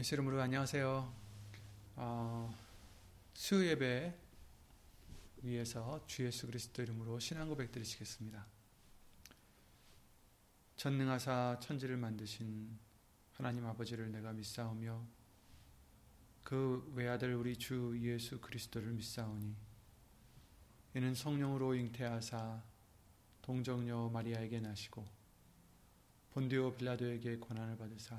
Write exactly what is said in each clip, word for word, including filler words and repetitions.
예수 이름으로 안녕하세요. 어, 수요예배 위해서 주 예수 그리스도 이름으로 신앙고백 드리시겠습니다. 전능하사 천지를 만드신 하나님 아버지를 내가 믿사오며 그 외아들 우리 주 예수 그리스도를 믿사오니 이는 성령으로 잉태하사 동정녀 마리아에게 나시고 본디오 빌라도에게 고난을 받으사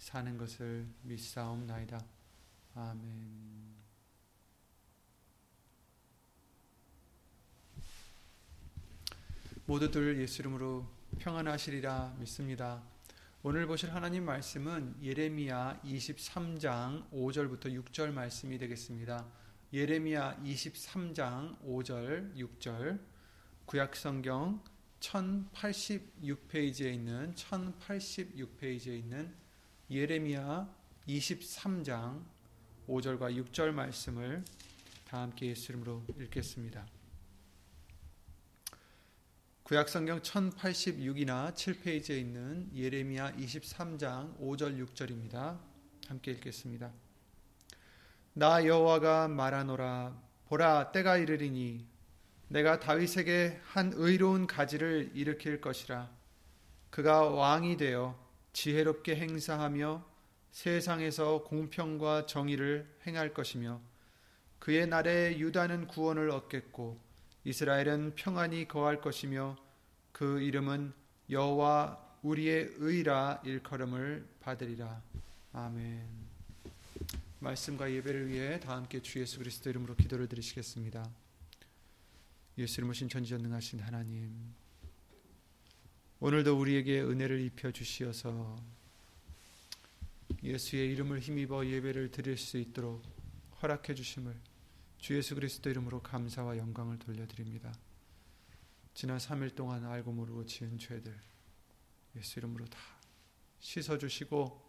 사는 것을 믿사옵나이다. 아멘. 모두들 예수 이름으로 평안하시리라 믿습니다. 오늘 보실 하나님 말씀은 예레미야 이십삼 장 오 절부터 육 절 말씀이 되겠습니다. 예레미야 이십삼 장 오 절, 육 절, 구약성경 천팔십육 페이지에 있는 천팔십육 페이지에 있는 예레미야 이십삼 장 오 절과 육 절 말씀을 다 함께 예수 이름으로 읽겠습니다. 구약성경 천팔십육이나 칠 페이지에 있는 예레미야 이십삼 장 오 절 육 절입니다. 함께 읽겠습니다. 나 여호와가 말하노라. 보라, 때가 이르리니 내가 다윗에게 한 의로운 가지를 일으킬 것이라. 그가 왕이 되어 지혜롭게 행사하며 세상에서 공평과 정의를 행할 것이며 그의 날에 유다는 구원을 얻겠고 이스라엘은 평안히 거할 것이며 그 이름은 여호와 우리의 의라 일컬음을 받으리라. 아멘. 말씀과 예배를 위해 다 함께 주 예수 그리스도 이름으로 기도를 드리시겠습니다. 예수를 모신 전지전능하신 하나님, 오늘도 우리에게 은혜를 입혀 주시어서 예수의 이름을 힘입어 예배를 드릴 수 있도록 허락해 주심을 주 예수 그리스도 이름으로 감사와 영광을 돌려드립니다. 지난 삼 일 동안 알고 모르고 지은 죄들 예수 이름으로 다 씻어주시고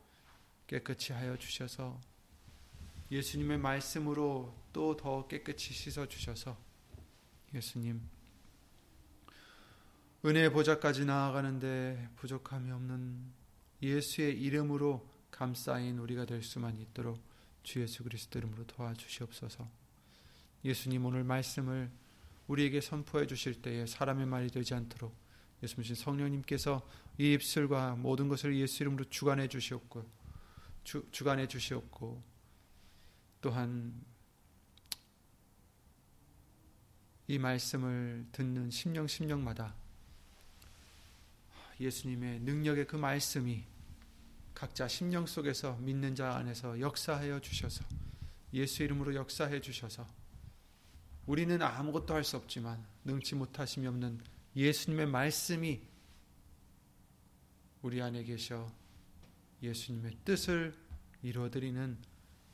깨끗이 하여 주셔서 예수님의 말씀으로 또 더 깨끗이 씻어주셔서 예수님 은혜의 보좌까지 나아가는데 부족함이 없는 예수의 이름으로 감싸인 우리가 될 수만 있도록 주 예수 그리스도 이름으로 도와주시옵소서. 예수님 오늘 말씀을 우리에게 선포해 주실 때에 사람의 말이 되지 않도록 예수님 성령님께서 이 입술과 모든 것을 예수 이름으로 주관해 주시옵고 주, 주관해 주시옵고 또한 이 말씀을 듣는 심령 심령마다 예수님의 능력의 그 말씀이 각자 심령 속에서 믿는 자 안에서 역사하여 주셔서 예수 이름으로 역사해 주셔서 우리는 아무것도 할 수 없지만 능치 못하심이 없는 예수님의 말씀이 우리 안에 계셔 예수님의 뜻을 이루어드리는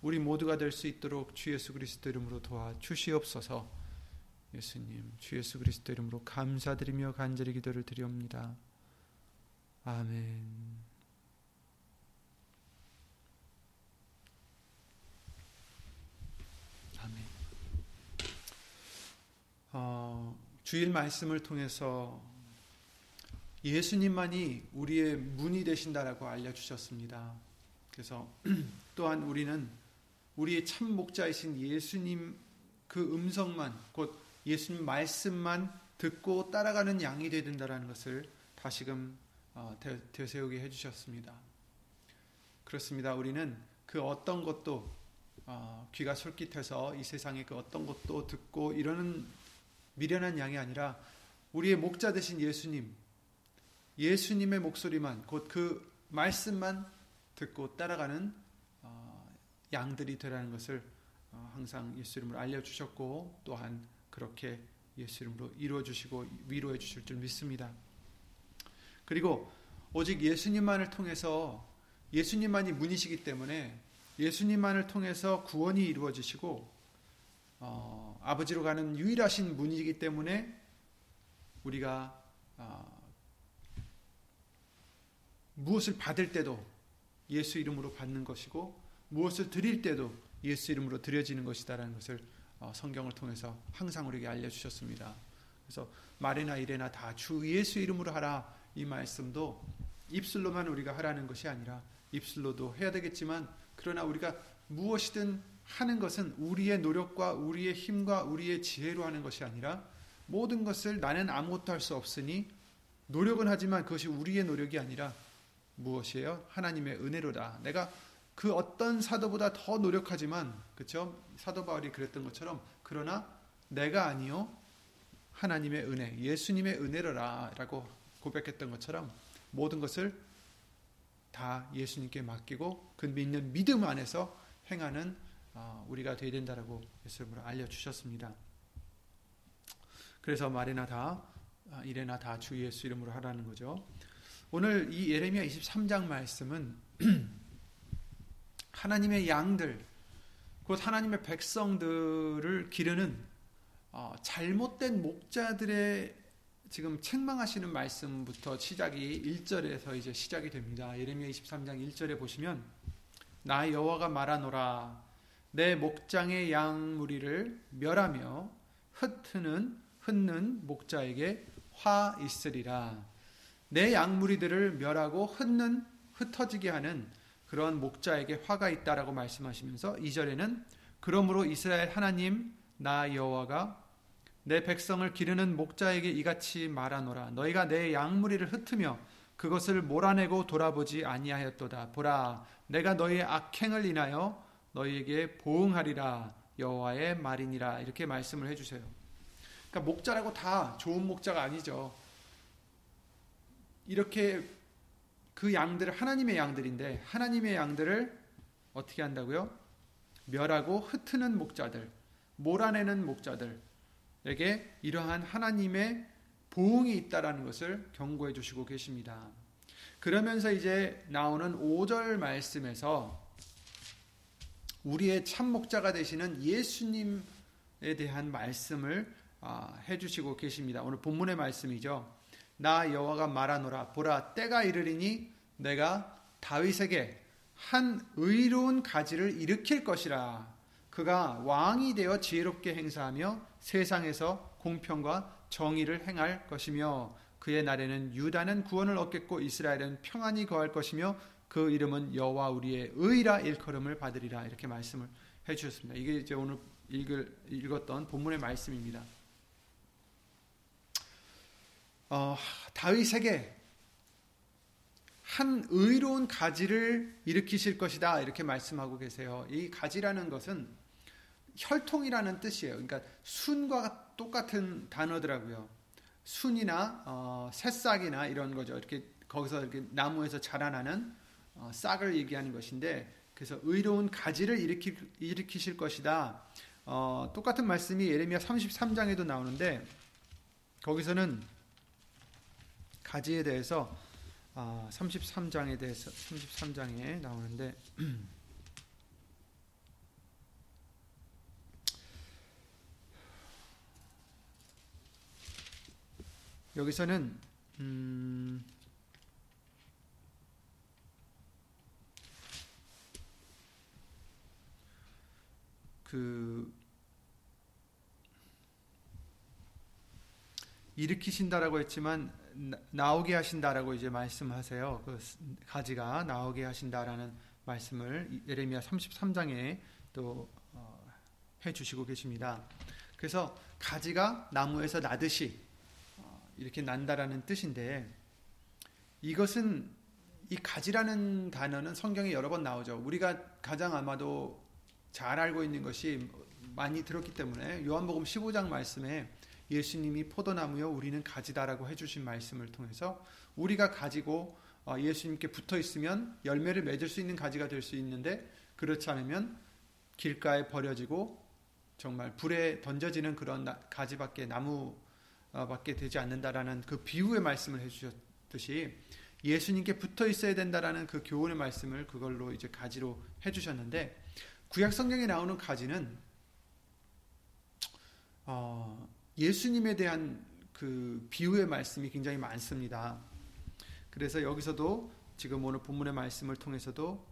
우리 모두가 될 수 있도록 주 예수 그리스도 이름으로 도와주시옵소서. 예수님, 주 예수 그리스도 이름으로 감사드리며 간절히 기도를 드리옵니다. 아멘. 어, 주일 말씀을 통해서 예수님만이 우리의 문이 되신다라고 알려주셨습니다. 그래서 또한 우리는 우리의 참 목자이신 예수님 그 음성만, 곧 예수님 말씀만 듣고 따라가는 양이 되어야 된다라는 것을 다시금 어, 되, 되새우게 해주셨습니다. 그렇습니다. 우리는 그 어떤 것도 어, 귀가 솔깃해서 이 세상의 그 어떤 것도 듣고 이러는 미련한 양이 아니라 우리의 목자 되신 예수님, 예수님의 목소리만, 곧 그 말씀만 듣고 따라가는 양들이 되라는 것을 항상 예수 이름으로 알려주셨고 또한 그렇게 예수 이름으로 이루어주시고 위로해 주실 줄 믿습니다. 그리고 오직 예수님만을 통해서 예수님만이 문이시기 때문에 예수님만을 통해서 구원이 이루어지시고 어, 아버지로 가는 유일하신 문이기 때문에 우리가 어, 무엇을 받을 때도 예수 이름으로 받는 것이고 무엇을 드릴 때도 예수 이름으로 드려지는 것이다라는 것을 어, 성경을 통해서 항상 우리에게 알려주셨습니다. 그래서 말이나 이래나 다 주 예수 이름으로 하라, 이 말씀도 입술로만 우리가 하라는 것이 아니라 입술로도 해야 되겠지만 그러나 우리가 무엇이든 하는 것은 우리의 노력과 우리의 힘과 우리의 지혜로 하는 것이 아니라 모든 것을 나는 아무것도 할 수 없으니 노력은 하지만 그것이 우리의 노력이 아니라 무엇이에요? 하나님의 은혜로다. 내가 그 어떤 사도보다 더 노력하지만, 그렇죠? 사도 바울이 그랬던 것처럼 그러나 내가 아니요 하나님의 은혜, 예수님의 은혜로라 라고 고백했던 것처럼 모든 것을 다 예수님께 맡기고 그 믿는 믿음 안에서 행하는 우리가 되어야 된다라고 예수님으로 알려주셨습니다. 그래서 말이나 다 이래나 다 주 예수 이름으로 하라는 거죠. 오늘 이 예레미야 이십삼 장 말씀은 하나님의 양들, 곧 하나님의 백성들을 기르는 잘못된 목자들의 지금 책망하시는 말씀부터 시작이 일 절에서 이제 시작이 됩니다. 예레미야 이십삼 장 일 절에 보시면 나 여호와가 말하노라, 내 목장의 양 무리를 멸하며 흩트는 흩는 목자에게 화 있으리라. 내 양 무리들을 멸하고 흩는 흩어지게 하는 그런 목자에게 화가 있다라고 말씀하시면서 이 절에는 그러므로 이스라엘 하나님 나 여호와가 내 백성을 기르는 목자에게 이같이 말하노라. 너희가 내 양무리를 흩으며 그것을 몰아내고 돌아보지 아니하였도다. 보라, 내가 너희의 악행을 인하여 너희에게 보응하리라. 여호와의 말이니라. 이렇게 말씀을 해주세요. 그러니까 목자라고 다 좋은 목자가 아니죠. 이렇게 그 양들을, 하나님의 양들인데 하나님의 양들을 어떻게 한다고요? 멸하고 흩트는 목자들, 몰아내는 목자들 에게 이러한 하나님의 보응이 있다라는 것을 경고해 주시고 계십니다. 그러면서 이제 나오는 오 절 말씀에서 우리의 참목자가 되시는 예수님에 대한 말씀을 해주시고 계십니다. 오늘 본문의 말씀이죠. 나 여호와가 말하노라, 보라 때가 이르리니 내가 다윗에게 한 의로운 가지를 일으킬 것이라. 그가 왕이 되어 지혜롭게 행사하며 세상에서 공평과 정의를 행할 것이며 그의 날에는 유다는 구원을 얻겠고 이스라엘은 평안히 거할 것이며 그 이름은 여호와 우리의 의라 일컬음을 받으리라. 이렇게 말씀을 해주셨습니다. 이게 이제 오늘 읽을, 읽었던 본문의 말씀입니다. 어, 다윗에게 한 의로운 가지를 일으키실 것이다 이렇게 말씀하고 계세요. 이 가지라는 것은 혈통이라는 뜻이에요. 그러니까 순과 똑같은 단어더라고요. 순이나 어, 새싹이나 이런 거죠. 이렇게 거기서 이렇게 나무에서 자라나는 어, 싹을 얘기하는 것인데, 그래서 의로운 가지를 일으키, 일으키실 것이다. 어, 똑같은 말씀이 예레미야 삼십삼 장에도 나오는데 거기서는 가지에 대해서 어, 삼십삼 장에 대해서 삼십삼 장에 나오는데. 여기서는 음 그 일으키신다라고 했지만 나오게 하신다라고 이제 말씀하세요. 그 가지가 나오게 하신다라는 말씀을 예레미야 삼십삼 장에 또 어 해주시고 계십니다. 그래서 가지가 나무에서 나듯이 이렇게 난다라는 뜻인데, 이것은 이 가지라는 단어는 성경에 여러 번 나오죠. 우리가 가장 아마도 잘 알고 있는 것이 많이 들었기 때문에 요한복음 십오 장 말씀에 예수님이 포도나무여 우리는 가지다라고 해주신 말씀을 통해서 우리가 가지고 예수님께 붙어있으면 열매를 맺을 수 있는 가지가 될 수 있는데, 그렇지 않으면 길가에 버려지고 정말 불에 던져지는 그런 가지밖에 나무 밖에 되지 않는다라는 그 비유의 말씀을 해주셨듯이 예수님께 붙어 있어야 된다라는 그 교훈의 말씀을 그걸로 이제 가지로 해주셨는데, 구약 성경에 나오는 가지는 어, 예수님에 대한 그 비유의 말씀이 굉장히 많습니다. 그래서 여기서도 지금 오늘 본문의 말씀을 통해서도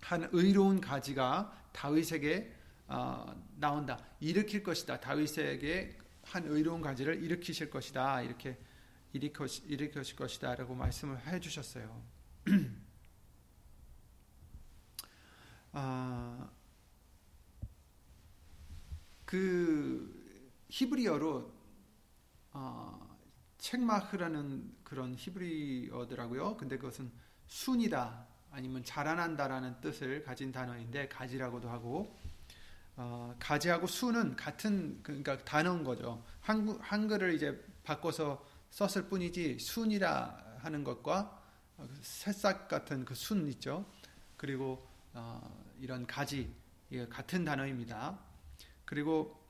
한 의로운 가지가 다윗에게 어, 나온다. 일으킬 것이다. 다윗에게 한 의로운 가지를 일으키실 것이다. 이렇게 일으키실 것이다 라고 말씀을 해주셨어요. 아, 그 히브리어로 어, 책마흐라는 그런 히브리어더라고요. 근데 그것은 순이다 아니면 자라난다라는 뜻을 가진 단어인데 가지라고도 하고, 어, 가지하고 수는 같은, 그러니까 단어인 거죠. 한글, 한글을 이제 바꿔서 썼을 뿐이지, 순이라 하는 것과 새싹 같은 그 순 있죠. 그리고 어, 이런 가지, 예, 같은 단어입니다. 그리고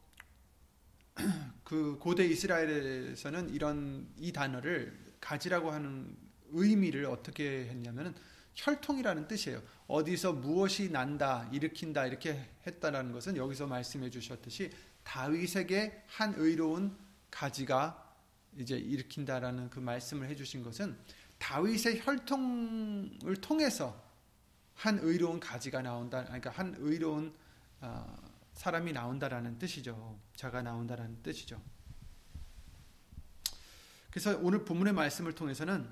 그 고대 이스라엘에서는 이런 이 단어를 가지라고 하는 의미를 어떻게 했냐면은 혈통이라는 뜻이에요. 어디서 무엇이 난다, 일으킨다 이렇게 했다라는 것은 여기서 말씀해 주셨듯이 다윗에게 한 의로운 가지가 이제 일으킨다라는 그 말씀을 해 주신 것은 다윗의 혈통을 통해서 한 의로운 가지가 나온다, 그러니까 한 의로운 어, 사람이 나온다라는 뜻이죠. 자가 나온다라는 뜻이죠. 그래서 오늘 본문의 말씀을 통해서는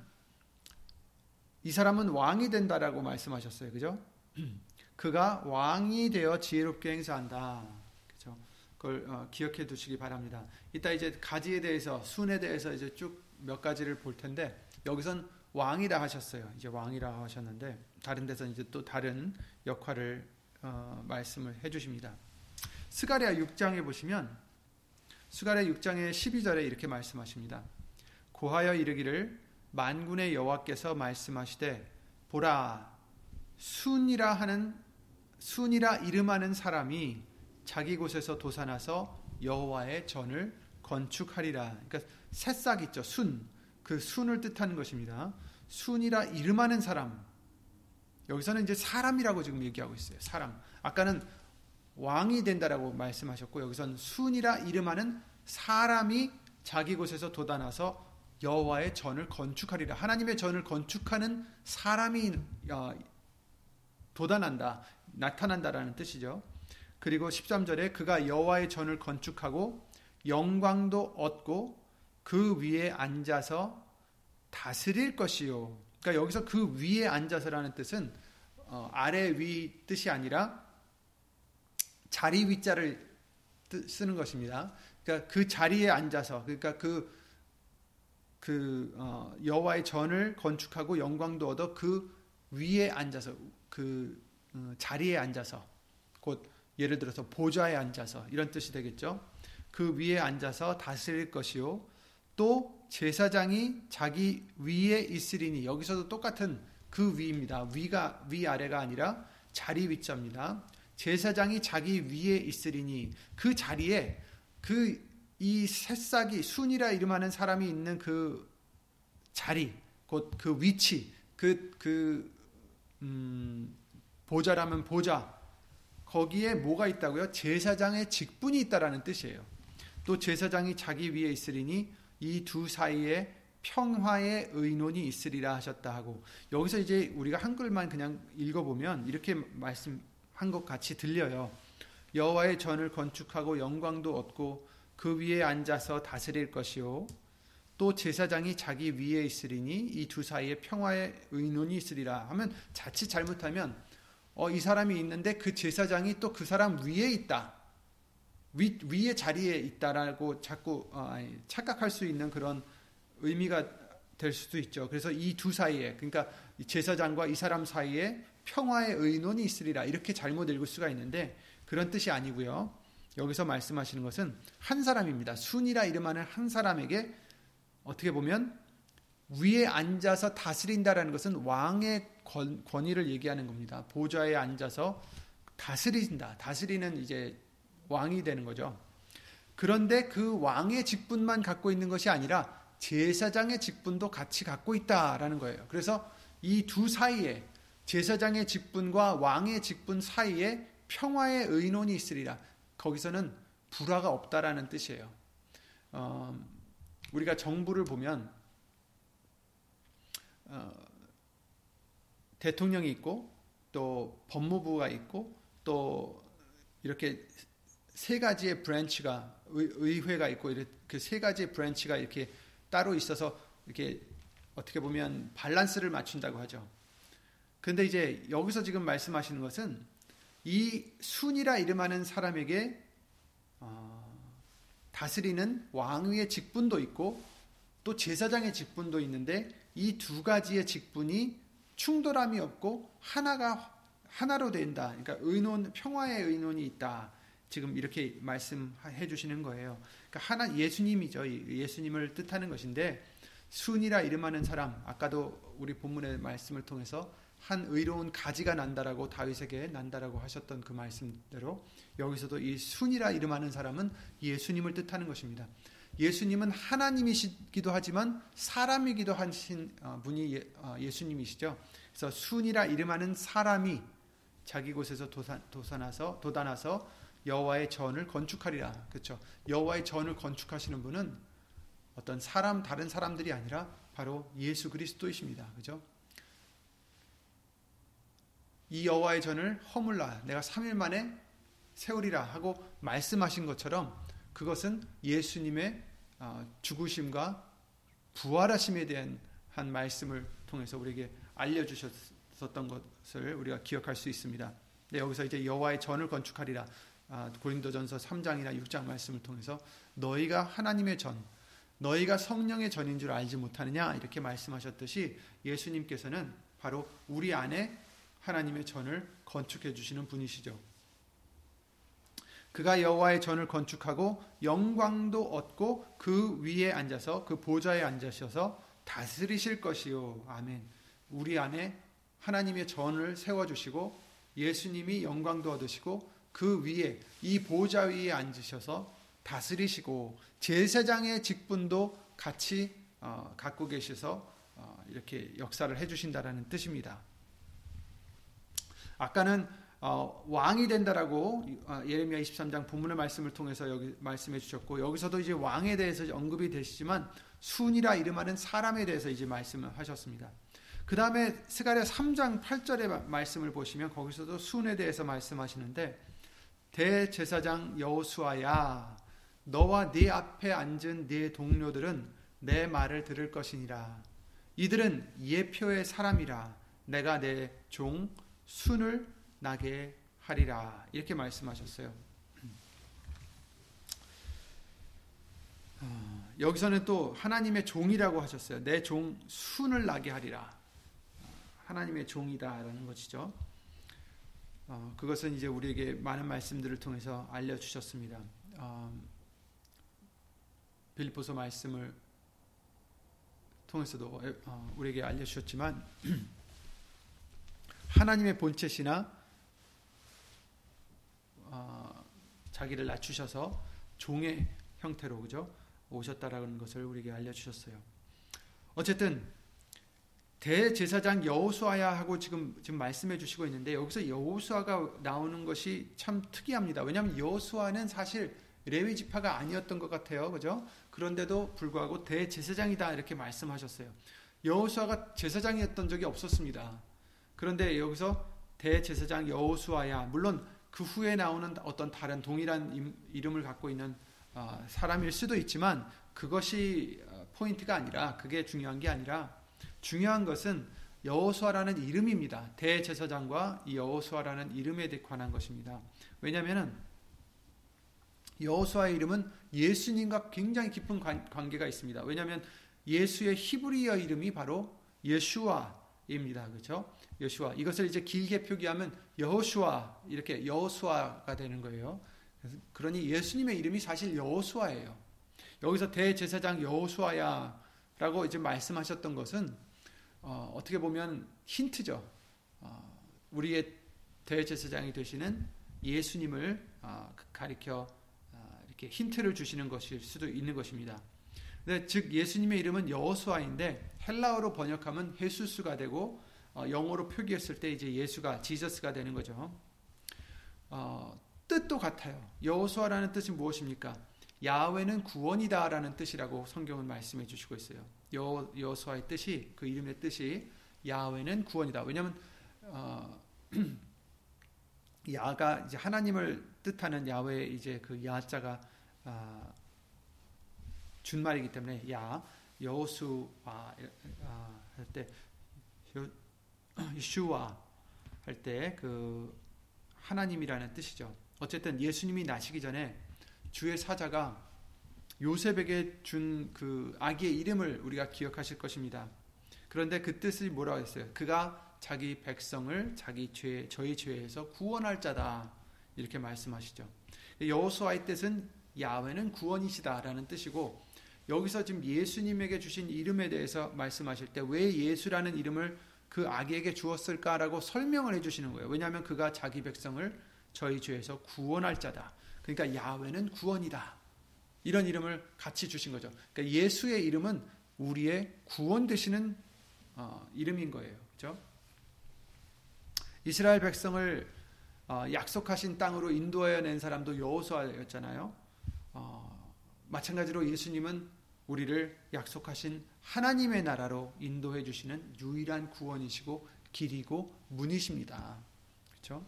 이 사람은 왕이 된다라고 말씀하셨어요. 그죠? 그가 왕이 되어 지혜롭게 행사한다. 그죠? 그걸 어, 기억해 두시기 바랍니다. 이따 이제 가지에 대해서, 순에 대해서 이제 쭉 몇 가지를 볼 텐데, 여기선 왕이라 하셨어요. 이제 왕이라 하셨는데, 다른 데서는 이제 또 다른 역할을 어, 말씀을 해 주십니다. 스가랴 육 장에 보시면, 스가랴 육 장의 십이 절에 이렇게 말씀하십니다. 고하여 이르기를 만군의 여호와께서 말씀하시되 보라, 순이라 하는 순이라 이름하는 사람이 자기 곳에서 돋아나서 여호와의 전을 건축하리라. 그러니까 새싹 있죠. 순. 그 순을 뜻하는 것입니다. 순이라 이름하는 사람. 여기서는 이제 사람이라고 지금 얘기하고 있어요. 사람. 아까는 왕이 된다라고 말씀하셨고, 여기서는 순이라 이름하는 사람이 자기 곳에서 돋아나서 여호와의 전을 건축하리라. 하나님의 전을 건축하는 사람이 돋아난다, 나타난다라는 뜻이죠. 그리고 십삼 절에 그가 여호와의 전을 건축하고 영광도 얻고 그 위에 앉아서 다스릴 것이요. 그러니까 여기서 그 위에 앉아서라는 뜻은 아래 위 뜻이 아니라 자리 위자를 쓰는 것입니다. 그러니까 그 자리에 앉아서, 그러니까 그 그 어, 여호와의 전을 건축하고 영광도 얻어 그 위에 앉아서, 그 음, 자리에 앉아서, 곧 예를 들어서 보좌에 앉아서 이런 뜻이 되겠죠. 그 위에 앉아서 다스릴 것이요. 또 제사장이 자기 위에 있으리니, 여기서도 똑같은 그 위입니다. 위가 위아래가 아니라 자리 위자입니다. 제사장이 자기 위에 있으리니, 그 자리에 그 이 새싹이 순이라 이름하는 사람이 있는 그 자리, 곧 그 위치, 그, 그, 음, 보좌라면 보좌, 거기에 뭐가 있다고요? 제사장의 직분이 있다라는 뜻이에요. 또 제사장이 자기 위에 있으리니 이 두 사이에 평화의 의논이 있으리라 하셨다 하고, 여기서 이제 우리가 한글만 그냥 읽어보면 이렇게 말씀한 것 같이 들려요. 여호와의 전을 건축하고 영광도 얻고 그 위에 앉아서 다스릴 것이요. 또 제사장이 자기 위에 있으리니 이 두 사이에 평화의 의논이 있으리라 하면, 자칫 잘못하면 어, 이 사람이 있는데 그 제사장이 또 그 사람 위에 있다, 위, 위에 자리에 있다라고 자꾸 어, 아니, 착각할 수 있는 그런 의미가 될 수도 있죠. 그래서 이 두 사이에, 그러니까 제사장과 이 사람 사이에 평화의 의논이 있으리라, 이렇게 잘못 읽을 수가 있는데 그런 뜻이 아니고요. 여기서 말씀하시는 것은 한 사람입니다. 순이라 이름하는 한 사람에게 어떻게 보면 위에 앉아서 다스린다라는 것은 왕의 권, 권위를 얘기하는 겁니다. 보좌에 앉아서 다스린다. 다스리는 이제 왕이 되는 거죠. 그런데 그 왕의 직분만 갖고 있는 것이 아니라 제사장의 직분도 같이 갖고 있다라는 거예요. 그래서 이 두 사이에 제사장의 직분과 왕의 직분 사이에 평화의 의논이 있으리라. 거기서는 불화가 없다라는 뜻이에요. 어, 우리가 정부를 보면 어, 대통령이 있고 또 법무부가 있고 또 이렇게 세 가지의 브랜치가 의, 의회가 있고 이렇게 세 가지의 브랜치가 이렇게 따로 있어서 이렇게 어떻게 보면 밸런스를 맞춘다고 하죠. 근데 이제 여기서 지금 말씀하시는 것은 이 순이라 이름하는 사람에게 어, 다스리는 왕위의 직분도 있고 또 제사장의 직분도 있는데 이 두 가지의 직분이 충돌함이 없고 하나가 하나로 된다. 그러니까 의논, 평화의 의논이 있다. 지금 이렇게 말씀해 주시는 거예요. 그러니까 하나 예수님이죠. 예수님을 뜻하는 것인데 순이라 이름하는 사람, 아까도 우리 본문의 말씀을 통해서 한 의로운 가지가 난다라고 다윗에게 난다라고 하셨던 그 말씀대로 여기서도 이 순이라 이름하는 사람은 예수님을 뜻하는 것입니다. 예수님은 하나님이시기도 하지만 사람이기도 하신 분이 예수님이시죠. 그래서 순이라 이름하는 사람이 자기 곳에서 도산하서 도단하서 여호와의 전을 건축하리라. 그렇죠. 여호와의 전을 건축하시는 분은 어떤 사람 다른 사람들이 아니라 바로 예수 그리스도이십니다. 그렇죠? 이 여호와의 전을 허물라 내가 삼 일 만에 세우리라 하고 말씀하신 것처럼 그것은 예수님의 죽으심과 부활하심에 대한 한 말씀을 통해서 우리에게 알려 주셨었던 것을 우리가 기억할 수 있습니다. 근데 여기서 이제 여호와의 전을 건축하리라 아, 고린도전서 삼 장이나 육 장 말씀을 통해서 너희가 하나님의 전, 너희가 성령의 전인 줄 알지 못하느냐 이렇게 말씀하셨듯이 예수님께서는 바로 우리 안에 하나님의 전을 건축해 주시는 분이시죠. 그가 여호와의 전을 건축하고 영광도 얻고 그 위에 앉아서 그 보좌에 앉으셔서 다스리실 것이요. 아멘. 우리 안에 하나님의 전을 세워주시고 예수님이 영광도 얻으시고 그 위에 이 보좌 위에 앉으셔서 다스리시고 제사장의 직분도 같이 어, 갖고 계셔서 어, 이렇게 역사를 해주신다라는 뜻입니다. 아까는 어, 왕이 된다라고 어, 예레미야 이십삼 장 본문의 말씀을 통해서 여기 말씀해 주셨고 여기서도 이제 왕에 대해서 언급이 되시지만 순이라 이름하는 사람에 대해서 이제 말씀을 하셨습니다. 그 다음에 스가랴 삼 장 팔 절의 말씀을 보시면 거기서도 순에 대해서 말씀하시는데 대제사장 여호수아야 너와 네 앞에 앉은 네 동료들은 내 말을 들을 것이니라. 이들은 예표의 사람이라 내가 내 종 순을 나게 하리라. 이렇게 말씀하셨어요. 여기서는 또 하나님의 종이라고 하셨어요. 내 종 순을 나게 하리라. 하나님의 종이다라는 것이죠. 어, 그것은 이제 우리에게 많은 말씀들을 통해서 알려주셨습니다. 어, 빌립보서 말씀을 통해서도 어, 우리에게 알려주셨지만 하나님의 본체시나 어, 자기를 낮추셔서 종의 형태로 그죠? 오셨다라는 것을 우리에게 알려주셨어요. 어쨌든 대제사장 여호수아야 하고 지금, 지금 말씀해 주시고 있는데 여기서 여호수아가 나오는 것이 참 특이합니다. 왜냐하면 여호수아는 사실 레위 지파가 아니었던 것 같아요. 그죠? 그런데도 불구하고 대제사장이다 이렇게 말씀하셨어요. 여호수아가 제사장이었던 적이 없었습니다. 그런데 여기서 대제사장 여호수아야 물론 그 후에 나오는 어떤 다른 동일한 이름을 갖고 있는 사람일 수도 있지만 그것이 포인트가 아니라 그게 중요한 게 아니라 중요한 것은 여호수아라는 이름입니다. 대제사장과 이 여호수아라는 이름에 관한 것입니다. 왜냐하면 여호수아의 이름은 예수님과 굉장히 깊은 관계가 있습니다. 왜냐하면 예수의 히브리어 이름이 바로 예슈아입니다. 그렇죠? 예슈아. 이것을 이제 길게 표기하면 여호수아 이렇게 여호수아가 되는 거예요. 그러니 예수님의 이름이 사실 여호수아예요. 여기서 대제사장 여호수아야 라고 이제 말씀하셨던 것은 어, 어떻게 보면 힌트죠. 어, 우리의 대제사장이 되시는 예수님을 어, 가리켜 어, 이렇게 힌트를 주시는 것일 수도 있는 것입니다. 즉 예수님의 이름은 여호수아인데 헬라어로 번역하면 헤수스가 되고 어, 영어로 표기했을 때 이제 예수가 지저스가 되는 거죠. 어, 뜻도 같아요. 여호수아라는 뜻은 무엇입니까? 야훼는 구원이다라는 뜻이라고 성경은 말씀해 주시고 있어요. 여, 여호수아의 뜻이, 그 이름의 뜻이 야훼는 구원이다. 왜냐하면 어, 야가 이제 하나님을 뜻하는 야훼, 이제 그 야자가 어, 준말이기 때문에 야 여호수아 아, 할 때 슈와 할 때 그 하나님이라는 뜻이죠. 어쨌든 예수님이 나시기 전에 주의 사자가 요셉에게 준 그 아기의 이름을 우리가 기억하실 것입니다. 그런데 그 뜻이 뭐라고 했어요? 그가 자기 백성을 자기 죄, 저희 죄에서 구원할 자다, 이렇게 말씀하시죠. 여호수아의 뜻은 야훼는 구원이시다라는 뜻이고, 여기서 지금 예수님에게 주신 이름에 대해서 말씀하실 때 왜 예수라는 이름을 그 아기에게 주었을까라고 설명을 해주시는 거예요. 왜냐하면 그가 자기 백성을 저희 죄에서 구원할 자다. 그러니까 야훼는 구원이다. 이런 이름을 같이 주신 거죠. 그러니까 예수의 이름은 우리의 구원 되시는 어, 이름인 거예요. 그렇죠? 이스라엘 백성을 어, 약속하신 땅으로 인도해낸 사람도 여호수아였잖아요. 어, 마찬가지로 예수님은 우리를 약속하신 하나님의 나라로 인도해 주시는 유일한 구원이시고 길이고 문이십니다. 그렇죠?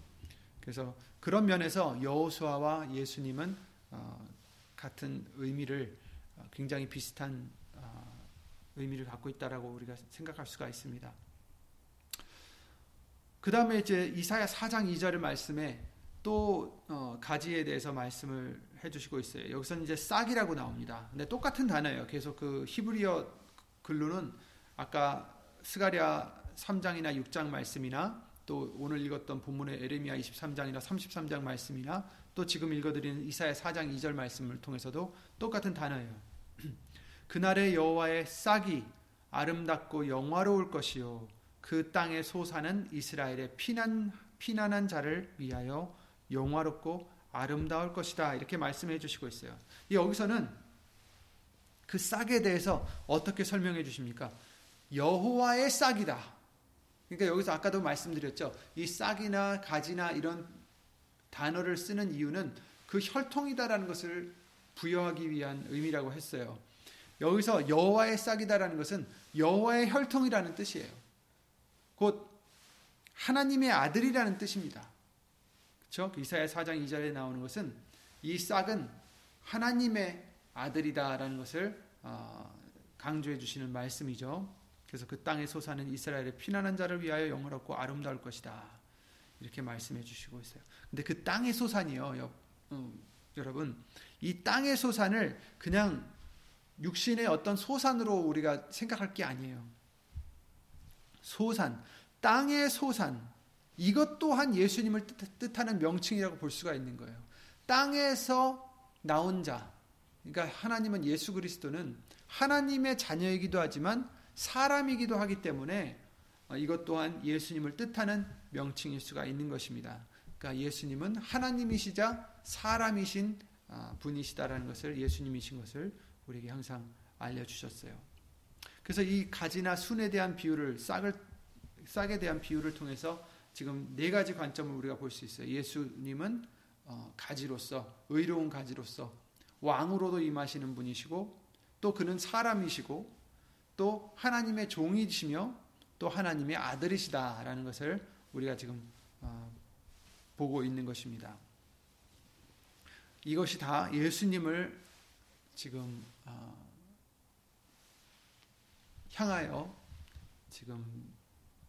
그래서 그런 면에서 여호수아와 예수님은 어, 같은 의미를, 굉장히 비슷한 어, 의미를 갖고 있다라고 우리가 생각할 수가 있습니다. 그 다음에 이제 이사야 사 장 이 절의 말씀에 또 어, 가지에 대해서 말씀을 해주시고 있어요. 여기서는 이제 싹이라고 나옵니다. 근데 똑같은 단어예요. 계속 그 히브리어 글로는 아까 스가랴 삼 장이나 육 장 말씀이나 또 오늘 읽었던 본문의 예레미야 이십삼 장이나 삼십삼 장 말씀이나 또 지금 읽어드리는 이사야 사 장 이 절 말씀을 통해서도 똑같은 단어예요. 그날의 여호와의 싹이 아름답고 영화로울 것이요, 그 땅에 소사는 이스라엘의 피난, 피난한 자를 위하여 영화롭고 아름다울 것이다, 이렇게 말씀해 주시고 있어요. 여기서는 그 싹에 대해서 어떻게 설명해 주십니까? 여호와의 싹이다. 그러니까 여기서 아까도 말씀드렸죠. 이 싹이나 가지나 이런 단어를 쓰는 이유는 그 혈통이다라는 것을 부여하기 위한 의미라고 했어요. 여기서 여호와의 싹이다라는 것은 여호와의 혈통이라는 뜻이에요. 곧 하나님의 아들이라는 뜻입니다. 그렇죠? 이사야 사 장 이 절에 나오는 것은 이 싹은 하나님의 아들이다라는 것을 강조해 주시는 말씀이죠. 그래서 그 땅에 소사는 이스라엘의 피난한 자를 위하여 영화롭고 아름다울 것이다, 이렇게 말씀해 주시고 있어요. 근데 그 땅의 소산이요, 음, 여러분, 이 땅의 소산을 그냥 육신의 어떤 소산으로 우리가 생각할 게 아니에요. 소산, 땅의 소산, 이것 또한 예수님을 뜻하는 명칭이라고 볼 수가 있는 거예요. 땅에서 나온 자, 그러니까 하나님은, 예수 그리스도는 하나님의 자녀이기도 하지만 사람이기도 하기 때문에 이것 또한 예수님을 뜻하는 명칭일 수가 있는 것입니다. 그러니까 예수님은 하나님이시자 사람이신 분이시다라는 것을, 예수님이신 것을 우리에게 항상 알려주셨어요. 그래서 이 가지나 순에 대한 비유를, 싹을, 싹에 대한 비유를 통해서 지금 네 가지 관점을 우리가 볼 수 있어요. 예수님은 가지로서, 의로운 가지로서 왕으로도 임하시는 분이시고, 또 그는 사람이시고, 또 하나님의 종이시며 또 하나님의 아들이시다라는 것을 우리가 지금 어, 보고 있는 것입니다. 이것이 다 예수님을 지금 어, 향하여 지금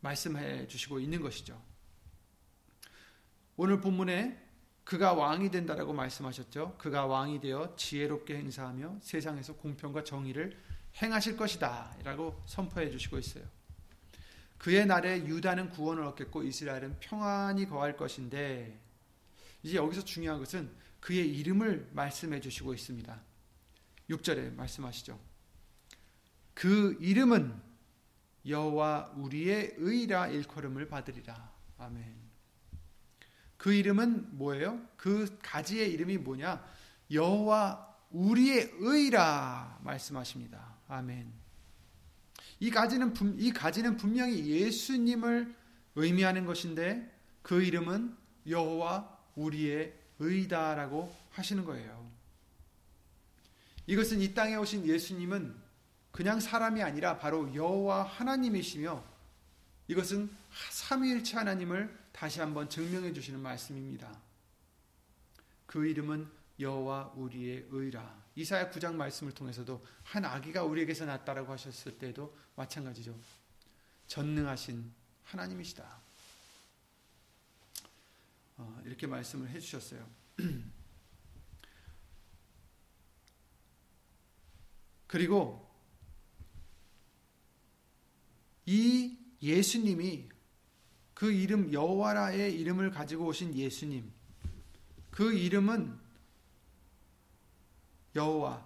말씀해 주시고 있는 것이죠. 오늘 본문에 그가 왕이 된다라고 말씀하셨죠. 그가 왕이 되어 지혜롭게 행사하며 세상에서 공평과 정의를 행하실 것이다 라고 선포해 주시고 있어요. 그의 날에 유다는 구원을 얻겠고 이스라엘은 평안히 거할 것인데, 이제 여기서 중요한 것은 그의 이름을 말씀해 주시고 있습니다. 육 절에 말씀하시죠. 그 이름은 여호와 우리의 의라 일컬음을 받으리라. 아멘. 그 이름은 뭐예요? 그 가지의 이름이 뭐냐? 여호와 우리의 의라 말씀하십니다. 아멘. 이 가지는, 이 가지는 분명히 예수님을 의미하는 것인데 그 이름은 여호와 우리의 의다라고 하시는 거예요. 이것은 이 땅에 오신 예수님은 그냥 사람이 아니라 바로 여호와 하나님이시며 이것은 삼위일체 하나님을 다시 한번 증명해 주시는 말씀입니다. 그 이름은 여호와 우리의 의라. 이사야 구 장 말씀을 통해서도 한 아기가 우리에게서 낳았다라고 하셨을 때도 마찬가지죠. 전능하신 하나님이시다. 어, 이렇게 말씀을 해주셨어요. 그리고 이 예수님이 그 이름 여호와라의 이름을 가지고 오신 예수님, 그 이름은 여호와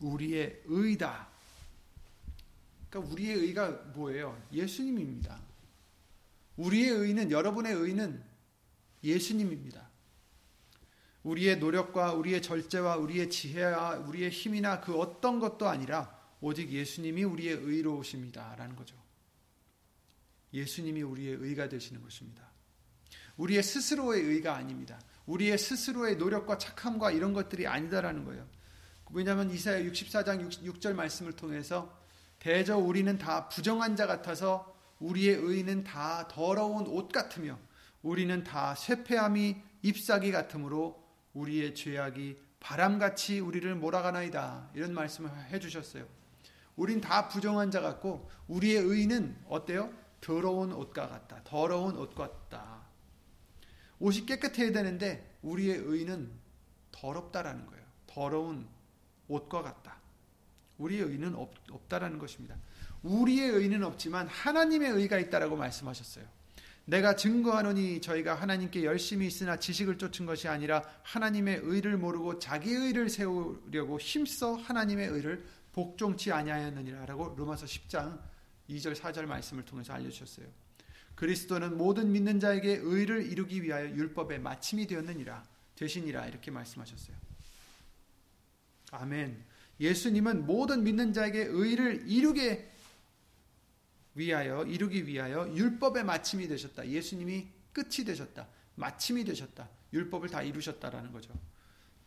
우리의 의다. 그러니까 우리의 의가 뭐예요? 예수님입니다. 우리의 의는, 여러분의 의는 예수님입니다. 우리의 노력과 우리의 절제와 우리의 지혜와 우리의 힘이나 그 어떤 것도 아니라 오직 예수님이 우리의 의로우십니다라는 거죠. 예수님이 우리의 의가 되시는 것입니다. 우리의 스스로의 의가 아닙니다. 우리의 스스로의 노력과 착함과 이런 것들이 아니다라는 거예요. 왜냐하면 이사야 육십사 장 육 절 말씀을 통해서 대저 우리는 다 부정한 자 같아서 우리의 의는 다 더러운 옷 같으며 우리는 다 쇠폐함이 잎사귀 같으므로 우리의 죄악이 바람같이 우리를 몰아가나이다. 이런 말씀을 해주셨어요. 우린 다 부정한 자 같고 우리의 의는 어때요? 더러운 옷과 같다. 더러운 옷 같다. 옷이 깨끗해야 되는데 우리의 의는 더럽다라는 거예요. 더러운 옷과 같다. 우리의 의는 없, 없다라는 것입니다. 우리의 의는 없지만 하나님의 의가 있다라고 말씀하셨어요. 내가 증거하노니 저희가 하나님께 열심히 있으나 지식을 쫓은 것이 아니라 하나님의 의를 모르고 자기 의를 세우려고 힘써 하나님의 의를 복종치 아니하였느니라라고 로마서 십 장 이 절 사 절 말씀을 통해서 알려주셨어요. 그리스도는 모든 믿는 자에게 의를 이루기 위하여 율법의 마침이 되었느니라, 되시니라 이렇게 말씀하셨어요. 아멘. 예수님은 모든 믿는 자에게 의를 이루게 위하여 이루기 위하여 율법의 마침이 되셨다. 예수님이 끝이 되셨다. 마침이 되셨다. 율법을 다 이루셨다라는 거죠.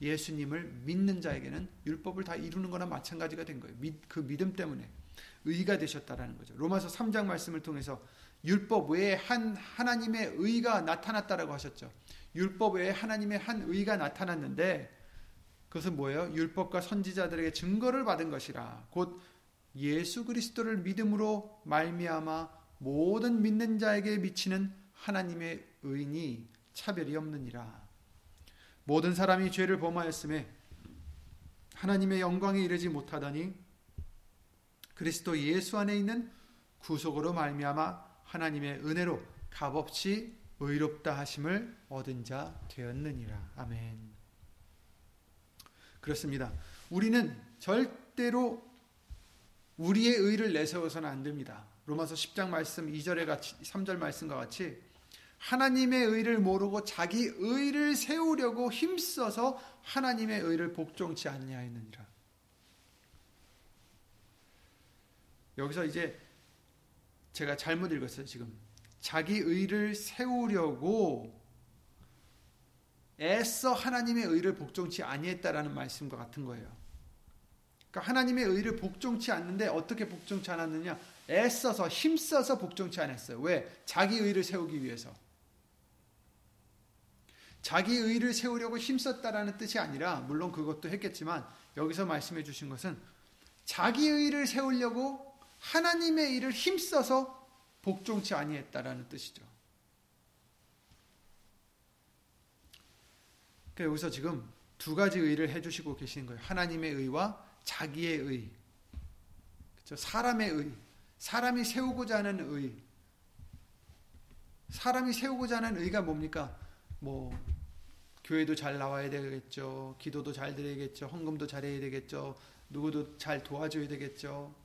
예수님을 믿는 자에게는 율법을 다 이루는 거나 마찬가지가 된 거예요. 그 믿음 때문에 의가 되셨다라는 거죠. 로마서 삼 장 말씀을 통해서 율법 외에 한 하나님의 의가 나타났다라고 하셨죠. 율법 외에 하나님의 한 의가 나타났는데 그것은 뭐예요? 율법과 선지자들에게 증거를 받은 것이라 곧 예수 그리스도를 믿음으로 말미암아 모든 믿는 자에게 미치는 하나님의 의니 차별이 없느니라. 모든 사람이 죄를 범하였음에 하나님의 영광에 이르지 못하더니 그리스도 예수 안에 있는 구속으로 말미암아 하나님의 은혜로 값없이 의롭다 하심을 얻은 자 되었느니라. 아멘. 그렇습니다. 우리는 절대로 우리의 의를 내세워서는 안 됩니다. 로마서 십 장 말씀 이 절에 같이 삼 절 말씀과 같이 하나님의 의를 모르고 자기 의를 세우려고 힘써서 하나님의 의를 복종치 아니하였느니라. 여기서 이제 제가 잘못 읽었어요. 지금 자기 의를 세우려고 애써 하나님의 의를 복종치 아니했다라는 말씀과 같은 거예요. 그러니까 하나님의 의를 복종치 않는데 어떻게 복종치 않았느냐? 애써서 힘써서 복종치 않았어요. 왜? 자기 의를 세우기 위해서. 자기 의를 세우려고 힘썼다라는 뜻이 아니라 물론 그것도 했겠지만 여기서 말씀해 주신 것은 자기 의를 세우려고 하나님의 일을 힘써서 복종치 아니했다라는 뜻이죠. 그러니까 여기서 지금 두 가지 의를 해주시고 계시는 거예요. 하나님의 의와 자기의 의. 그렇죠? 사람의 의. 사람이 세우고자 하는 의. 사람이 세우고자 하는 의가 뭡니까? 뭐 교회도 잘 나와야 되겠죠. 기도도 잘 드려야겠죠. 헌금도 잘해야 되겠죠. 누구도 잘 도와줘야 되겠죠.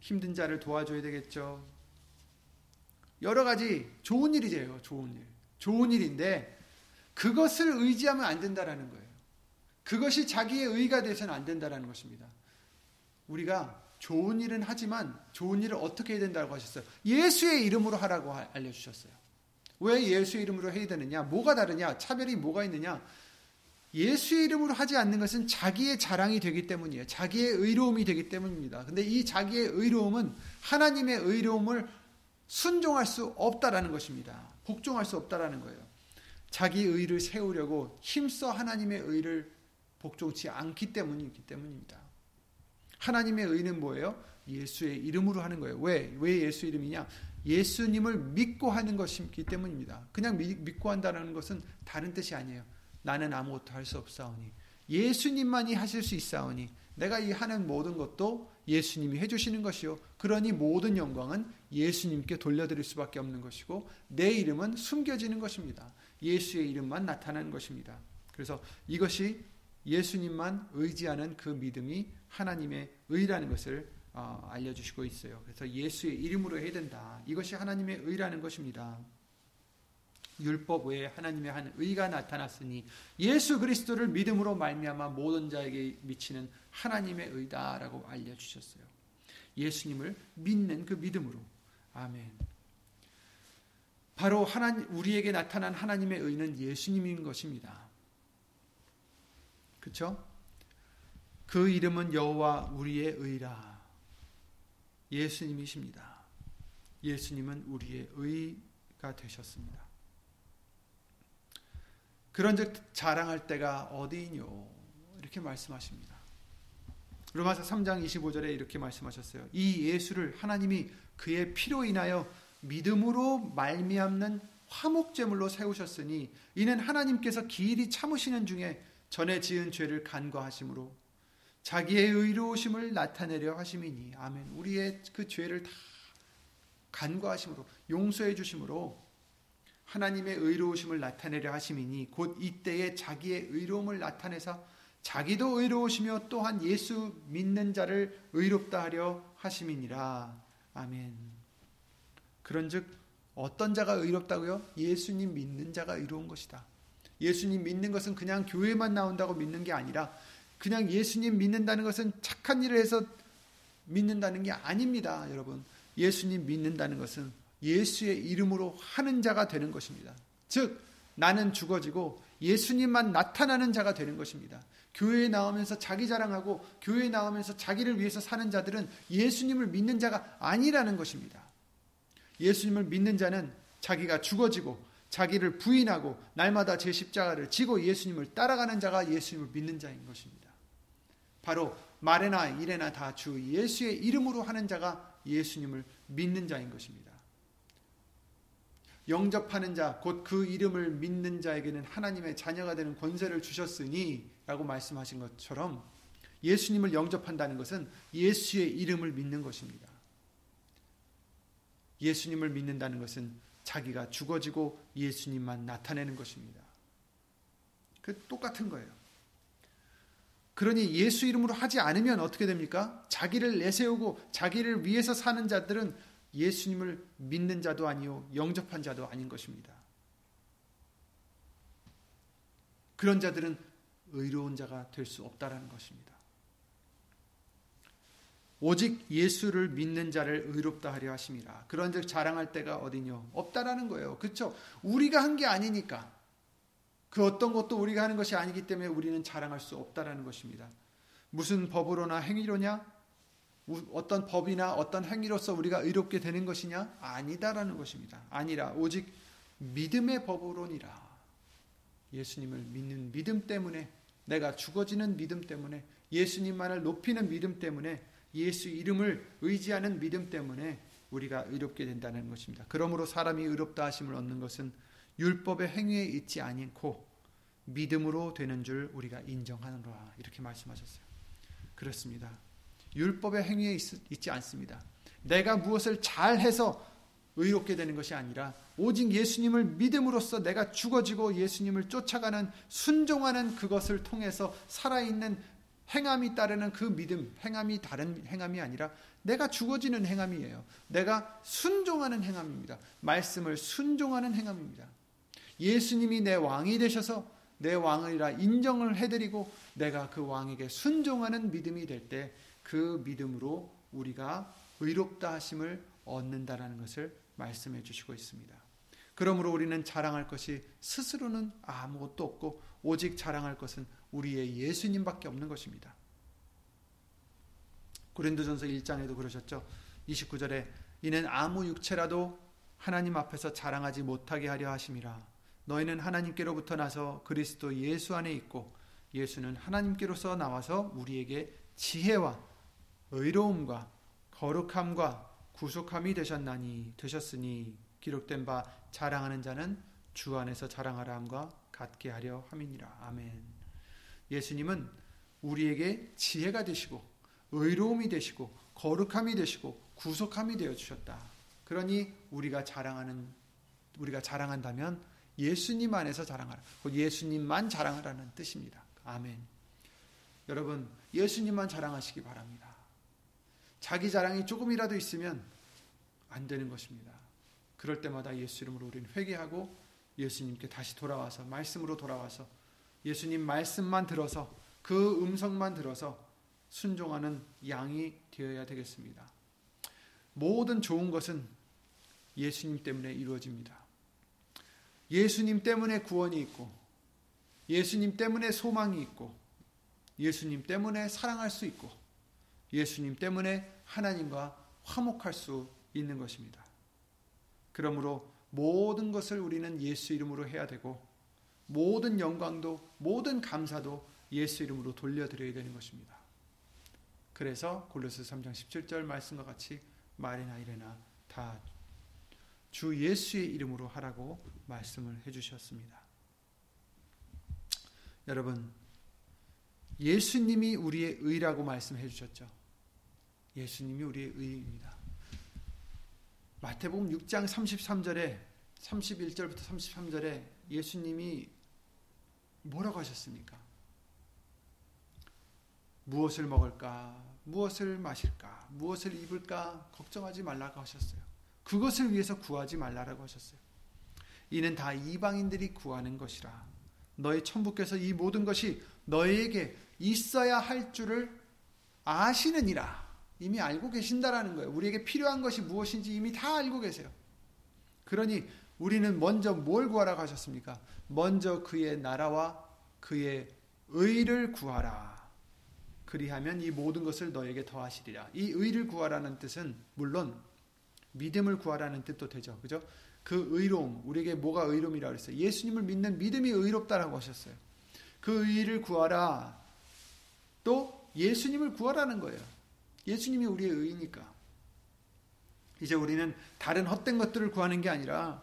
힘든 자를 도와줘야 되겠죠. 여러 가지 좋은 일이에요. 좋은 일. 좋은 일인데 그것을 의지하면 안 된다라는 거예요. 그것이 자기의 의가 돼서는 안 된다라는 것입니다. 우리가 좋은 일은 하지만 좋은 일을 어떻게 해야 된다고 하셨어요? 예수의 이름으로 하라고 알려주셨어요. 왜 예수의 이름으로 해야 되느냐? 뭐가 다르냐? 차별이 뭐가 있느냐? 예수의 이름으로 하지 않는 것은 자기의 자랑이 되기 때문이에요. 자기의 의로움이 되기 때문입니다. 근데 이 자기의 의로움은 하나님의 의로움을 순종할 수 없다라는 것입니다. 복종할 수 없다라는 거예요. 자기 의를 세우려고 힘써 하나님의 의를 복종치 않기 때문이기 때문입니다. 하나님의 의는 뭐예요? 예수의 이름으로 하는 거예요. 왜? 왜 예수 이름이냐? 예수님을 믿고 하는 것이기 때문입니다. 그냥 미, 믿고 한다는 것은 다른 뜻이 아니에요. 나는 아무것도 할 수 없사오니 예수님만이 하실 수 있사오니 내가 이 하는 모든 것도 예수님이 해주시는 것이요 그러니 모든 영광은 예수님께 돌려드릴 수밖에 없는 것이고 내 이름은 숨겨지는 것입니다. 예수의 이름만 나타나는 것입니다. 그래서 이것이 예수님만 의지하는 그 믿음이 하나님의 의라는 것을 어, 알려주시고 있어요. 그래서 예수의 이름으로 해야 된다. 이것이 하나님의 의라는 것입니다. 율법 외에 하나님의 한 의가 나타났으니 예수 그리스도를 믿음으로 말미암아 모든 자에게 미치는 하나님의 의다라고 알려주셨어요. 예수님을 믿는 그 믿음으로. 아멘. 바로 하나님, 우리에게 나타난 하나님의 의는 예수님인 것입니다. 그렇죠? 그 이름은 여호와 우리의 의라. 예수님이십니다. 예수님은 우리의 의가 되셨습니다. 그런즉 자랑할 때가 어디이뇨? 이렇게 말씀하십니다. 로마서 삼 장 이십오 절에 이렇게 말씀하셨어요. 이 예수를 하나님이 그의 피로 인하여 믿음으로 말미암는 화목제물로 세우셨으니 이는 하나님께서 기일이 참으시는 중에 전에 지은 죄를 간과하심으로 자기의 의로우심을 나타내려 하심이니. 아멘. 우리의 그 죄를 다 간과하심으로 용서해 주심으로 하나님의 의로우심을 나타내려 하심이니 곧 이때에 자기의 의로움을 나타내사 자기도 의로우시며 또한 예수 믿는 자를 의롭다 하려 하심이니라. 아멘. 그런즉 어떤 자가 의롭다고요? 예수님 믿는 자가 의로운 것이다. 예수님 믿는 것은 그냥 교회만 나온다고 믿는 게 아니라 그냥 예수님 믿는다는 것은 착한 일을 해서 믿는다는 게 아닙니다. 여러분, 예수님 믿는다는 것은 예수의 이름으로 하는 자가 되는 것입니다. 즉 나는 죽어지고 예수님만 나타나는 자가 되는 것입니다. 교회에 나오면서 자기 자랑하고 교회에 나오면서 자기를 위해서 사는 자들은 예수님을 믿는 자가 아니라는 것입니다. 예수님을 믿는 자는 자기가 죽어지고 자기를 부인하고 날마다 제 십자가를 지고 예수님을 따라가는 자가 예수님을 믿는 자인 것입니다. 바로 말에나 일에나 다 주 예수의 이름으로 하는 자가 예수님을 믿는 자인 것입니다. 영접하는 자, 곧 그 이름을 믿는 자에게는 하나님의 자녀가 되는 권세를 주셨으니 라고 말씀하신 것처럼 예수님을 영접한다는 것은 예수의 이름을 믿는 것입니다. 예수님을 믿는다는 것은 자기가 죽어지고 예수님만 나타내는 것입니다. 그 똑같은 거예요. 그러니 예수 이름으로 하지 않으면 어떻게 됩니까? 자기를 내세우고 자기를 위해서 사는 자들은 예수님을 믿는 자도 아니요 영접한 자도 아닌 것입니다. 그런 자들은 의로운 자가 될 수 없다라는 것입니다. 오직 예수를 믿는 자를 의롭다 하려 하심이라. 그런즉 자랑할 때가 어디뇨? 없다라는 거예요. 그렇죠? 우리가 한 게 아니니까. 그 어떤 것도 우리가 하는 것이 아니기 때문에 우리는 자랑할 수 없다라는 것입니다. 무슨 법으로나 행위로냐? 어떤 법이나 어떤 행위로서 우리가 의롭게 되는 것이냐? 아니다라는 것입니다. 아니라 오직 믿음의 법으로니라. 예수님을 믿는 믿음 때문에, 내가 죽어지는 믿음 때문에, 예수님만을 높이는 믿음 때문에, 예수 이름을 의지하는 믿음 때문에 우리가 의롭게 된다는 것입니다. 그러므로 사람이 의롭다 하심을 얻는 것은 율법의 행위에 있지 않고 믿음으로 되는 줄 우리가 인정하노라. 이렇게 말씀하셨어요. 그렇습니다. 율법의 행위에 있지 않습니다. 내가 무엇을 잘해서 의롭게 되는 것이 아니라 오직 예수님을 믿음으로써 내가 죽어지고 예수님을 쫓아가는 순종하는 그것을 통해서 살아있는 행함이 따르는 그 믿음, 행함이 다른 행함이 아니라 내가 죽어지는 행함이에요. 내가 순종하는 행함입니다. 말씀을 순종하는 행함입니다. 예수님이 내 왕이 되셔서 내 왕이라 인정을 해드리고 내가 그 왕에게 순종하는 믿음이 될 때 그 믿음으로 우리가 의롭다 하심을 얻는다라는 것을 말씀해 주시고 있습니다. 그러므로 우리는 자랑할 것이 스스로는 아무것도 없고 오직 자랑할 것은 우리의 예수님밖에 없는 것입니다. 고린도전서 일 장에도 그러셨죠. 이십구 절에 이는 아무 육체라도 하나님 앞에서 자랑하지 못하게 하려 하심이라. 너희는 하나님께로부터 나서 그리스도 예수 안에 있고 예수는 하나님께로서 나와서 우리에게 지혜와 의로움과 거룩함과 구속함이 되셨나니 되셨으니 기록된 바 자랑하는 자는 주 안에서 자랑하라 함과 같게 하려 함이니라. 아멘. 예수님은 우리에게 지혜가 되시고 의로움이 되시고 거룩함이 되시고 구속함이 되어 주셨다. 그러니 우리가 자랑하는 우리가 자랑한다면 예수님 안에서 자랑하라. 예수님만 자랑하라는 뜻입니다. 아멘. 여러분, 예수님만 자랑하시기 바랍니다. 자기 자랑이 조금이라도 있으면 안 되는 것입니다. 그럴 때마다 예수 이름으로 우리는 회개하고 예수님께 다시 돌아와서 말씀으로 돌아와서 예수님 말씀만 들어서 그 음성만 들어서 순종하는 양이 되어야 되겠습니다. 모든 좋은 것은 예수님 때문에 이루어집니다. 예수님 때문에 구원이 있고 예수님 때문에 소망이 있고 예수님 때문에 사랑할 수 있고 예수님 때문에 하나님과 화목할 수 있는 것입니다. 그러므로 모든 것을 우리는 예수 이름으로 해야 되고 모든 영광도 모든 감사도 예수 이름으로 돌려드려야 되는 것입니다. 그래서 골로새서 삼 장 십칠 절 말씀과 같이 말이나 이래나 다 주 예수의 이름으로 하라고 말씀을 해주셨습니다. 여러분, 예수님이 우리의 의라고 말씀해 주셨죠. 예수님이 우리의 의입니다. 마태복음 육 장 삼십삼 절에 삼십일 절부터 삼십삼 절에 예수님이 뭐라고 하셨습니까? 무엇을 먹을까? 무엇을 마실까? 무엇을 입을까? 걱정하지 말라고 하셨어요. 그것을 위해서 구하지 말라라고 하셨어요. 이는 다 이방인들이 구하는 것이라. 너희 천부께서 이 모든 것이 너희에게 있어야 할 줄을 아시느니라. 이미 알고 계신다라는 거예요. 우리에게 필요한 것이 무엇인지 이미 다 알고 계세요. 그러니 우리는 먼저 뭘 구하라고 하셨습니까? 먼저 그의 나라와 그의 의를 구하라. 그리하면 이 모든 것을 너에게 더하시리라. 이 의를 구하라는 뜻은 물론 믿음을 구하라는 뜻도 되죠. 그죠? 그 의로움, 우리에게 뭐가 의로움이라고 했어요? 예수님을 믿는 믿음이 의롭다라고 하셨어요. 그 의를 구하라. 또 예수님을 구하라는 거예요. 예수님이 우리의 의니까. 이제 우리는 다른 헛된 것들을 구하는 게 아니라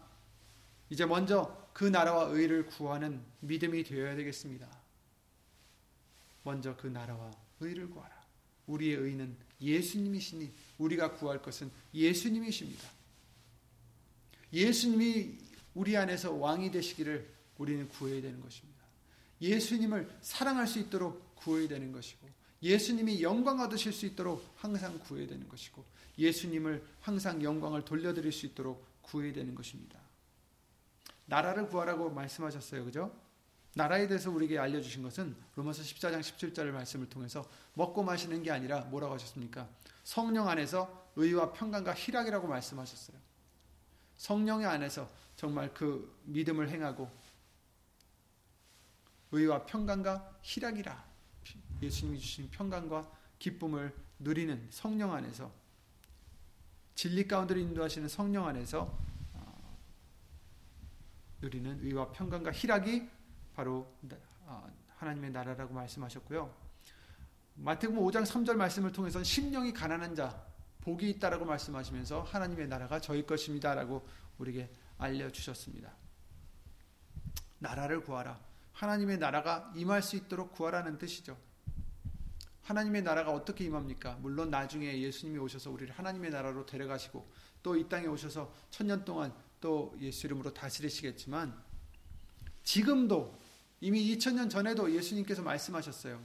이제 먼저 그 나라와 의를 구하는 믿음이 되어야 되겠습니다. 먼저 그 나라와 의를 구하라. 우리의 의는 예수님이시니 우리가 구할 것은 예수님이십니다. 예수님이 우리 안에서 왕이 되시기를 우리는 구해야 되는 것입니다. 예수님을 사랑할 수 있도록 구해야 되는 것이고 예수님이 영광 얻으실 수 있도록 항상 구해야 되는 것이고 예수님을 항상 영광을 돌려드릴 수 있도록 구해야 되는 것입니다. 나라를 구하라고 말씀하셨어요. 그죠? 나라에 대해서 우리에게 알려주신 것은 로마서 십사 장 십칠 절의 말씀을 통해서 먹고 마시는 게 아니라 뭐라고 하셨습니까? 성령 안에서 의와 평강과 희락이라고 말씀하셨어요. 성령의 안에서 정말 그 믿음을 행하고 의와 평강과 희락이라 예수님이 주신 평강과 기쁨을 누리는 성령 안에서 진리 가운데로 인도하시는 성령 안에서 누리는 의와 평강과 희락이 바로 하나님의 나라라고 말씀하셨고요. 마태복음 오 장 삼 절 말씀을 통해서는 심령이 가난한 자 복이 있다라고 말씀하시면서 하나님의 나라가 저희 것입니다라고 우리에게 알려주셨습니다. 나라를 구하라. 하나님의 나라가 임할 수 있도록 구하라는 뜻이죠. 하나님의 나라가 어떻게 임합니까? 물론 나중에 예수님이 오셔서 우리를 하나님의 나라로 데려가시고 또 이 땅에 오셔서 천년 동안 또 예수 이름으로 다스리시겠지만 지금도 이미 이천 년 전에도 예수님께서 말씀하셨어요.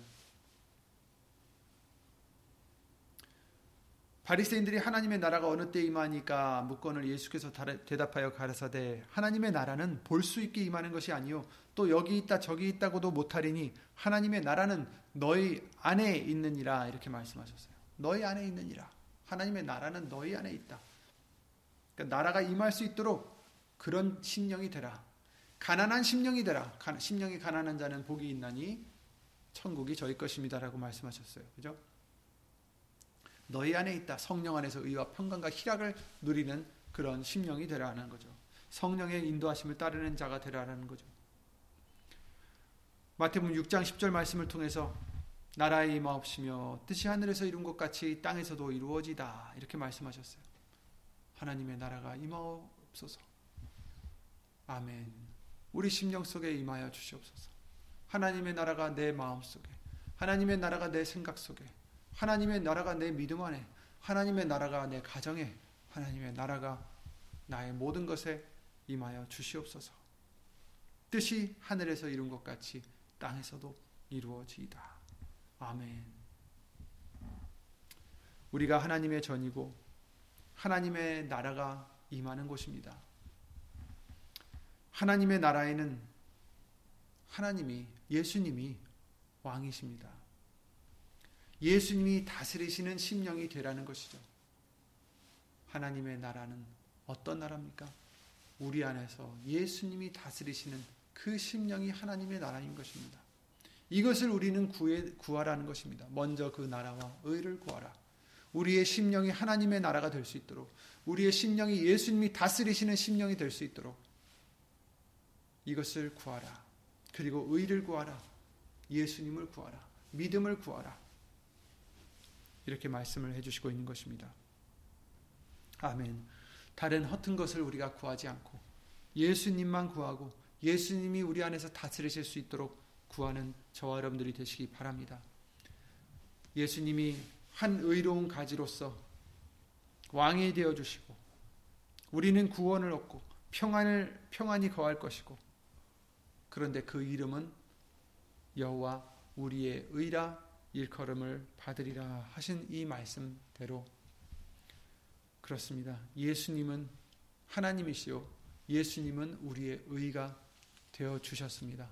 바리새인들이 하나님의 나라가 어느 때 임하니까 묻건을 예수께서 대답하여 가라사대 하나님의 나라는 볼 수 있게 임하는 것이 아니요 또 여기 있다 저기 있다고도 못하리니 하나님의 나라는 너희 안에 있느니라. 이렇게 말씀하셨어요. 너희 안에 있느니라. 하나님의 나라는 너희 안에 있다. 그러니까 나라가 임할 수 있도록 그런 심령이 되라. 가난한 심령이 되라. 심령이 가난한 자는 복이 있나니 천국이 저희 것입니다라고 말씀하셨어요. 그죠? 너희 안에 있다. 성령 안에서 의와 평강과 희락을 누리는 그런 심령이 되라는 거죠. 성령의 인도하심을 따르는 자가 되라는 거죠. 마태복음 육 장 십 절 말씀을 통해서 나라에 임하옵시며 뜻이 하늘에서 이룬 것 같이 땅에서도 이루어지다. 이렇게 말씀하셨어요. 하나님의 나라가 임하옵소서. 아멘. 우리 심령 속에 임하여 주시옵소서. 하나님의 나라가 내 마음 속에, 하나님의 나라가 내 생각 속에, 하나님의 나라가 내 믿음 안에, 하나님의 나라가 내 가정에, 하나님의 나라가 나의 모든 것에 임하여 주시옵소서. 뜻이 하늘에서 이룬 것 같이 땅에서도 이루어지이다. 아멘. 우리가 하나님의 전이고 하나님의 나라가 임하는 곳입니다. 하나님의 나라에는 하나님이, 예수님이 왕이십니다. 예수님이 다스리시는 심령이 되라는 것이죠. 하나님의 나라는 어떤 나라입니까? 우리 안에서 예수님이 다스리시는 그 심령이 하나님의 나라인 것입니다. 이것을 우리는 구해, 구하라는 것입니다. 먼저 그 나라와 의를 구하라. 우리의 심령이 하나님의 나라가 될 수 있도록, 우리의 심령이 예수님이 다스리시는 심령이 될 수 있도록 이것을 구하라. 그리고 의를 구하라. 예수님을 구하라. 믿음을 구하라. 이렇게 말씀을 해주시고 있는 것입니다. 아멘. 다른 허튼 것을 우리가 구하지 않고 예수님만 구하고 예수님이 우리 안에서 다스리실 수 있도록 구하는 저와 여러분들이 되시기 바랍니다. 예수님이 한 의로운 가지로서 왕이 되어주시고 우리는 구원을 얻고 평안을, 평안이 거할 것이고, 그런데 그 이름은 여호와 우리의 의라 일컬음을 받으리라 하신 이 말씀대로 그렇습니다. 예수님은 하나님이시요 예수님은 우리의 의가 되어주셨습니다.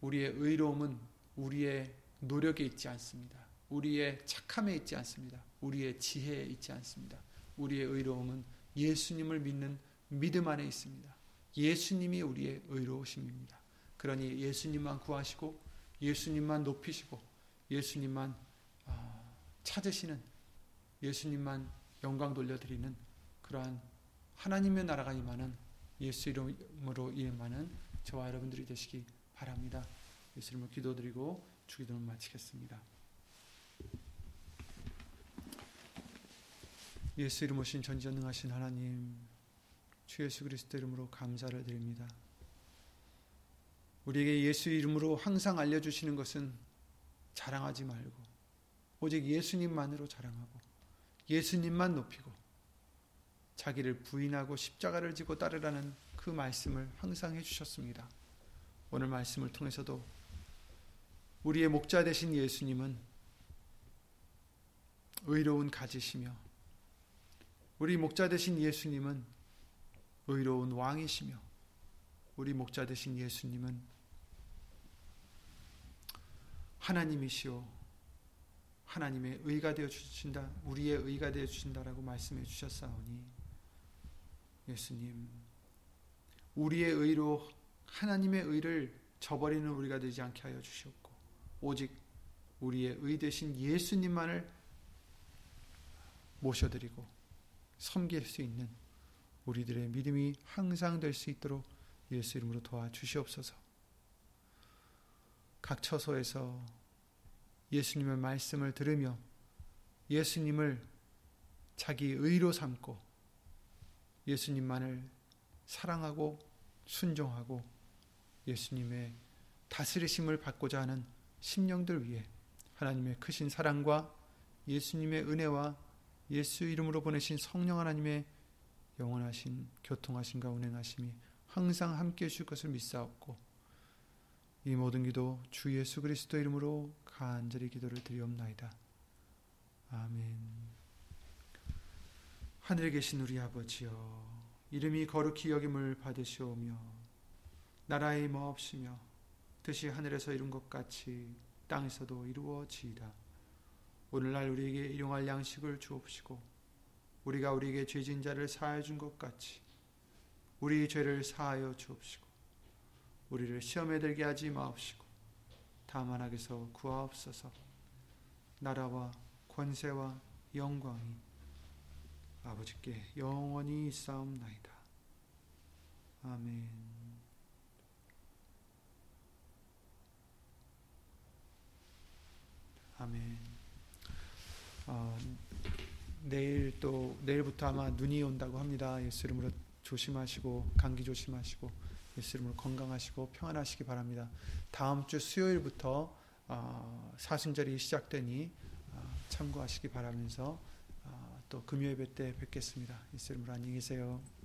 우리의 의로움은 우리의 노력에 있지 않습니다. 우리의 착함에 있지 않습니다. 우리의 지혜에 있지 않습니다. 우리의 의로움은 예수님을 믿는 믿음 안에 있습니다. 예수님이 우리의 의로우심입니다. 그러니 예수님만 구하시고 예수님만 높이시고 예수님만 찾으시는, 예수님만 영광 돌려드리는 그러한 하나님의 나라가 임하는 예수 이름으로 임하는 저와 여러분들이 되시기 바랍니다. 예수 이름으로 기도드리고 주기도를 마치겠습니다. 예수 이름 오신 전지전능하신 하나님, 주 예수 그리스도 이름으로 감사를 드립니다. 우리에게 예수 이름으로 항상 알려주시는 것은 자랑하지 말고 오직 예수님만으로 자랑하고 예수님만 높이고 자기를 부인하고 십자가를 지고 따르라는 그 말씀을 항상 해주셨습니다. 오늘 말씀을 통해서도 우리의 목자 되신 예수님은 의로운 가지시며 우리 목자 되신 예수님은 의로운 왕이시며 우리 목자 되신 예수님은 하나님이시오 하나님의 의가 되어 주신다, 우리의 의가 되어 주신다라고 말씀해 주셨사오니 예수님, 우리의 의로 하나님의 의를 저버리는 우리가 되지 않게 하여 주시옵고 오직 우리의 의 되신 예수님만을 모셔드리고 섬길 수 있는 우리들의 믿음이 항상 될 수 있도록 예수 이름으로 도와주시옵소서. 각 처소에서 예수님의 말씀을 들으며 예수님을 자기 의로 삼고 예수님만을 사랑하고 순종하고 예수님의 다스리심을 받고자 하는 심령들 위해 하나님의 크신 사랑과 예수님의 은혜와 예수 이름으로 보내신 성령 하나님의 영원하신 교통하심과 운행하심이 항상 함께해 주실 것을 믿사옵고 이 모든 기도 주 예수 그리스도 이름으로 간절히 기도를 드리옵나이다. 아멘. 하늘에 계신 우리 아버지여, 이름이 거룩히 여김을 받으시오며 나라의 임하옵시며 뜻이 하늘에서 이룬 것 같이 땅에서도 이루어지이다. 오늘날 우리에게 일용할 양식을 주옵시고 우리가 우리에게 죄진 자를 사하여 준 것 같이 우리의 죄를 사하여 주옵시고 우리를 시험에 들게 하지 마옵시고 다만 악에서 구하옵소서. 나라와 권세와 영광이 아버지께 영원히 있사옵나이다. 아멘. 아멘. 어, 내일 또 내일부터 아마 눈이 온다고 합니다. 예수 이름으로 조심하시고 감기 조심하시고 예수 이름으로 건강하시고 평안하시기 바랍니다. 다음 주 수요일부터 어, 사순절이 시작되니 어, 참고하시기 바라면서 어, 또 금요 예배 때 뵙겠습니다. 예수 이름으로 안녕히 계세요.